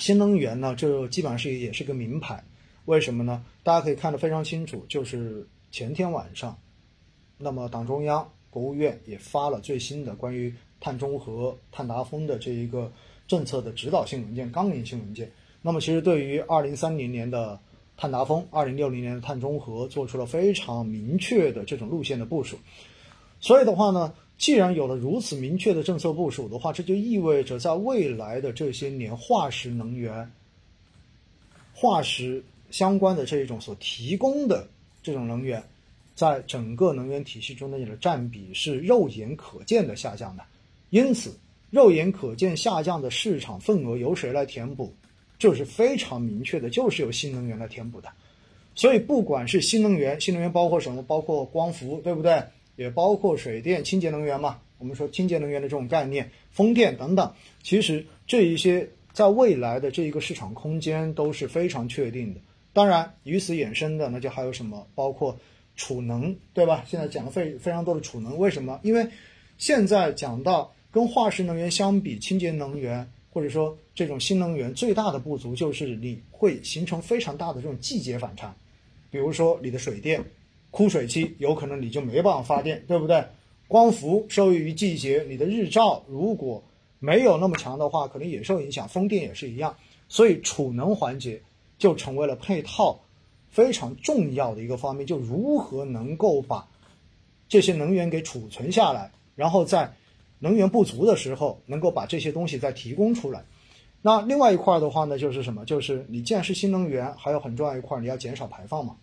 新能源呢，这基本上是也是个名牌。为什么呢？大家可以看得非常清楚，就是前天晚上，那么党中央、国务院也发了最新的关于碳中和、碳达峰的这一个政策的指导性文件、纲领性文件。那么其实对于2030年的碳达峰、2060年的碳中和做出了非常明确的这种路线的部署。所以的话呢，既然有了如此明确的政策部署的话，这就意味着在未来的这些年，化石能源、化石相关的这一种所提供的这种能源，在整个能源体系中的占比是肉眼可见的下降的。因此，肉眼可见下降的市场份额由谁来填补？就是非常明确的，就是由新能源来填补的。所以，不管是新能源，新能源包括什么？包括光伏，对不对？也包括水电、清洁能源嘛，我们说清洁能源的这种概念，风电等等，其实这一些在未来的这一个市场空间都是非常确定的。当然，与此衍生的那就还有什么，包括储能，对吧？现在讲了非常多的储能，为什么？因为现在讲到跟化石能源相比，清洁能源或者说这种新能源最大的不足就是你会形成非常大的这种季节反差，比如说你的水电。枯水期有可能你就没办法发电，对不对？光伏受益于季节，你的日照如果没有那么强的话，可能也受影响，风电也是一样。所以储能环节就成为了配套非常重要的一个方面，就如何能够把这些能源给储存下来，然后在能源不足的时候能够把这些东西再提供出来。那另外一块的话呢，就是什么？就是你既然是新能源，还有很重要一块，你要减少排放嘛。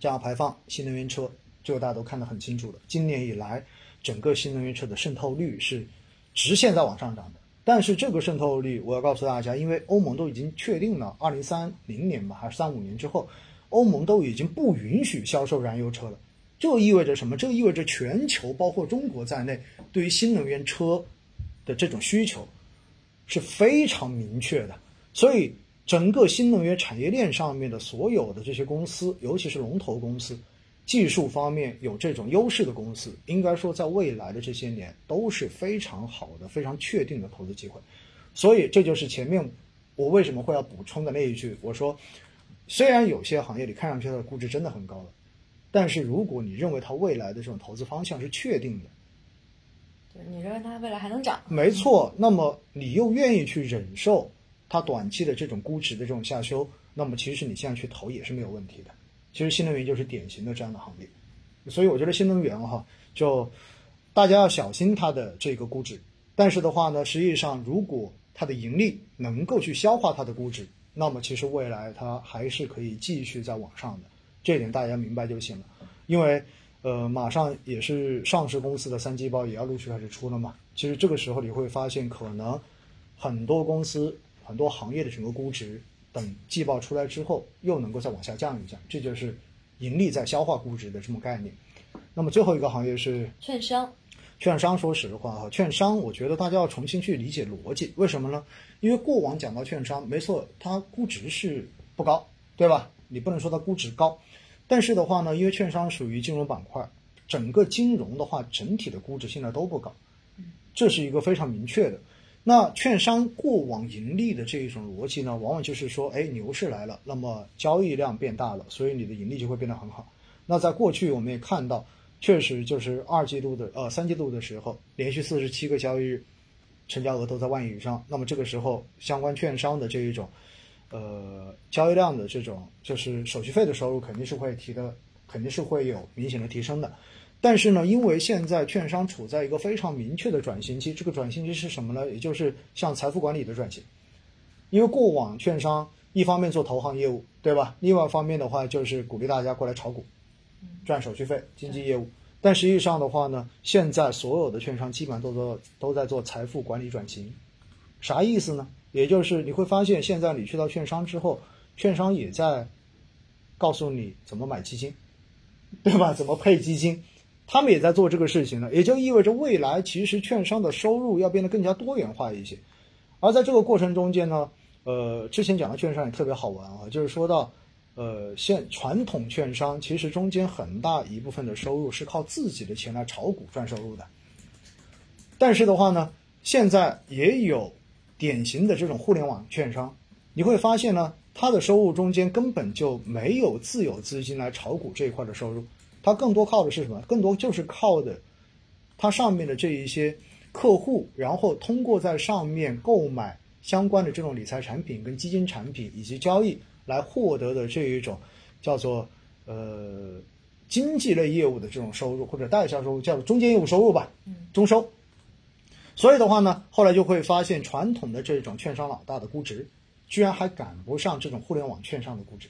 这样排放，新能源车这个大家都看得很清楚了。今年以来，整个新能源车的渗透率是直线在往上涨的。但是这个渗透率，我要告诉大家，因为欧盟都已经确定了，2030年吧，还是35年之后，欧盟都已经不允许销售燃油车了。这意味着什么？这意味着全球包括中国在内，对于新能源车的这种需求是非常明确的。所以整个新能源产业链上面的所有的这些公司，尤其是龙头公司，技术方面有这种优势的公司，应该说在未来的这些年都是非常好的、非常确定的投资机会。所以这就是前面我为什么会要补充的那一句，我说虽然有些行业你看上去它的估值真的很高了，但是如果你认为它未来的这种投资方向是确定的，对，你认为它未来还能涨，没错，那么你又愿意去忍受它短期的这种估值的这种下修，那么其实你现在去投也是没有问题的。其实新能源就是典型的这样的行业，所以我觉得新能源就大家要小心它的这个估值，但是的话呢，实际上如果它的盈利能够去消化它的估值，那么其实未来它还是可以继续在往上的，这一点大家明白就行了。因为马上也是上市公司的三季报也要陆续开始出了嘛，其实这个时候你会发现可能很多公司很多行业的整个估值等季报出来之后又能够再往下降一降，这就是盈利在消化估值的这么概念。那么最后一个行业是券商。券商说实话，券商我觉得大家要重新去理解逻辑，为什么呢？因为过往讲到券商，没错，它估值是不高，对吧？你不能说它估值高，但是的话呢，因为券商属于金融板块，整个金融的话整体的估值现在都不高，这是一个非常明确的。那券商过往盈利的这一种逻辑呢，往往就是说，牛市来了，那么交易量变大了，所以你的盈利就会变得很好。那在过去我们也看到，确实就是三季度的时候，连续47个交易日，成交额都在万亿以上。那么这个时候，相关券商的这一种，交易量的这种，就是手续费的收入肯定是会有明显的提升的。但是呢，因为现在券商处在一个非常明确的转型期，这个转型期是什么呢？也就是像财富管理的转型。因为过往券商一方面做投行业务，对吧？另外一方面的话就是鼓励大家过来炒股，赚手续费、经纪业务。但实际上的话呢，现在所有的券商基本上都在做财富管理转型。啥意思呢？也就是你会发现，现在你去到券商之后，券商也在告诉你怎么买基金，对吧？怎么配基金。他们也在做这个事情了，也就意味着未来其实券商的收入要变得更加多元化一些。而在这个过程中间呢，之前讲的券商也特别好玩就是说到，传统券商其实中间很大一部分的收入是靠自己的钱来炒股赚收入的。但是的话呢，现在也有典型的这种互联网券商，你会发现呢，它的收入中间根本就没有自有资金来炒股这一块的收入，它更多靠的是什么？更多就是靠的它上面的这一些客户，然后通过在上面购买相关的这种理财产品跟基金产品以及交易来获得的这一种叫做经济类业务的这种收入，或者代销收入，叫做中间业务收入吧，中收。所以的话呢，后来就会发现传统的这种券商老大的估值居然还赶不上这种互联网券商的估值，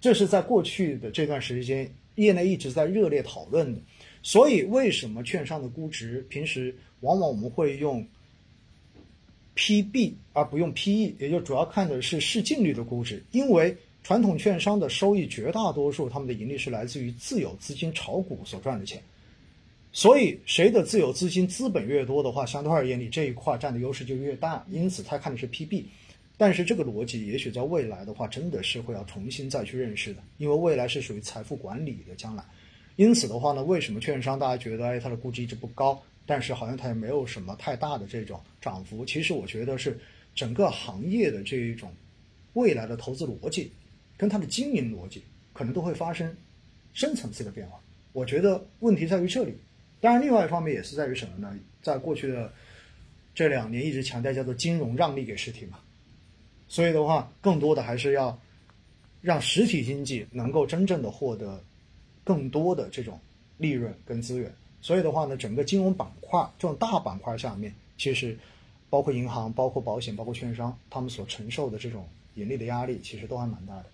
这是在过去的这段时间业内一直在热烈讨论的。所以为什么券商的估值平时往往我们会用 PB 而不用 PE， 也就主要看的是市净率的估值，因为传统券商的收益绝大多数他们的盈利是来自于自有资金炒股所赚的钱，所以谁的自有资金资本越多的话，相对而言你这一块占的优势就越大，因此他看的是 PB。 但是这个逻辑也许在未来的话真的是会要重新再去认识的，因为未来是属于财富管理的将来。因此的话呢，为什么券商大家觉得它的估值一直不高，但是好像它也没有什么太大的这种涨幅，其实我觉得是整个行业的这一种未来的投资逻辑跟它的经营逻辑可能都会发生深层次的变化，我觉得问题在于这里。当然另外一方面也是在于什么呢，在过去的这2年一直强调叫做金融让利给实体嘛，所以的话更多的还是要让实体经济能够真正的获得更多的这种利润跟资源。所以的话呢，整个金融板块这种大板块下面，其实包括银行、包括保险、包括券商，他们所承受的这种盈利的压力其实都还蛮大的。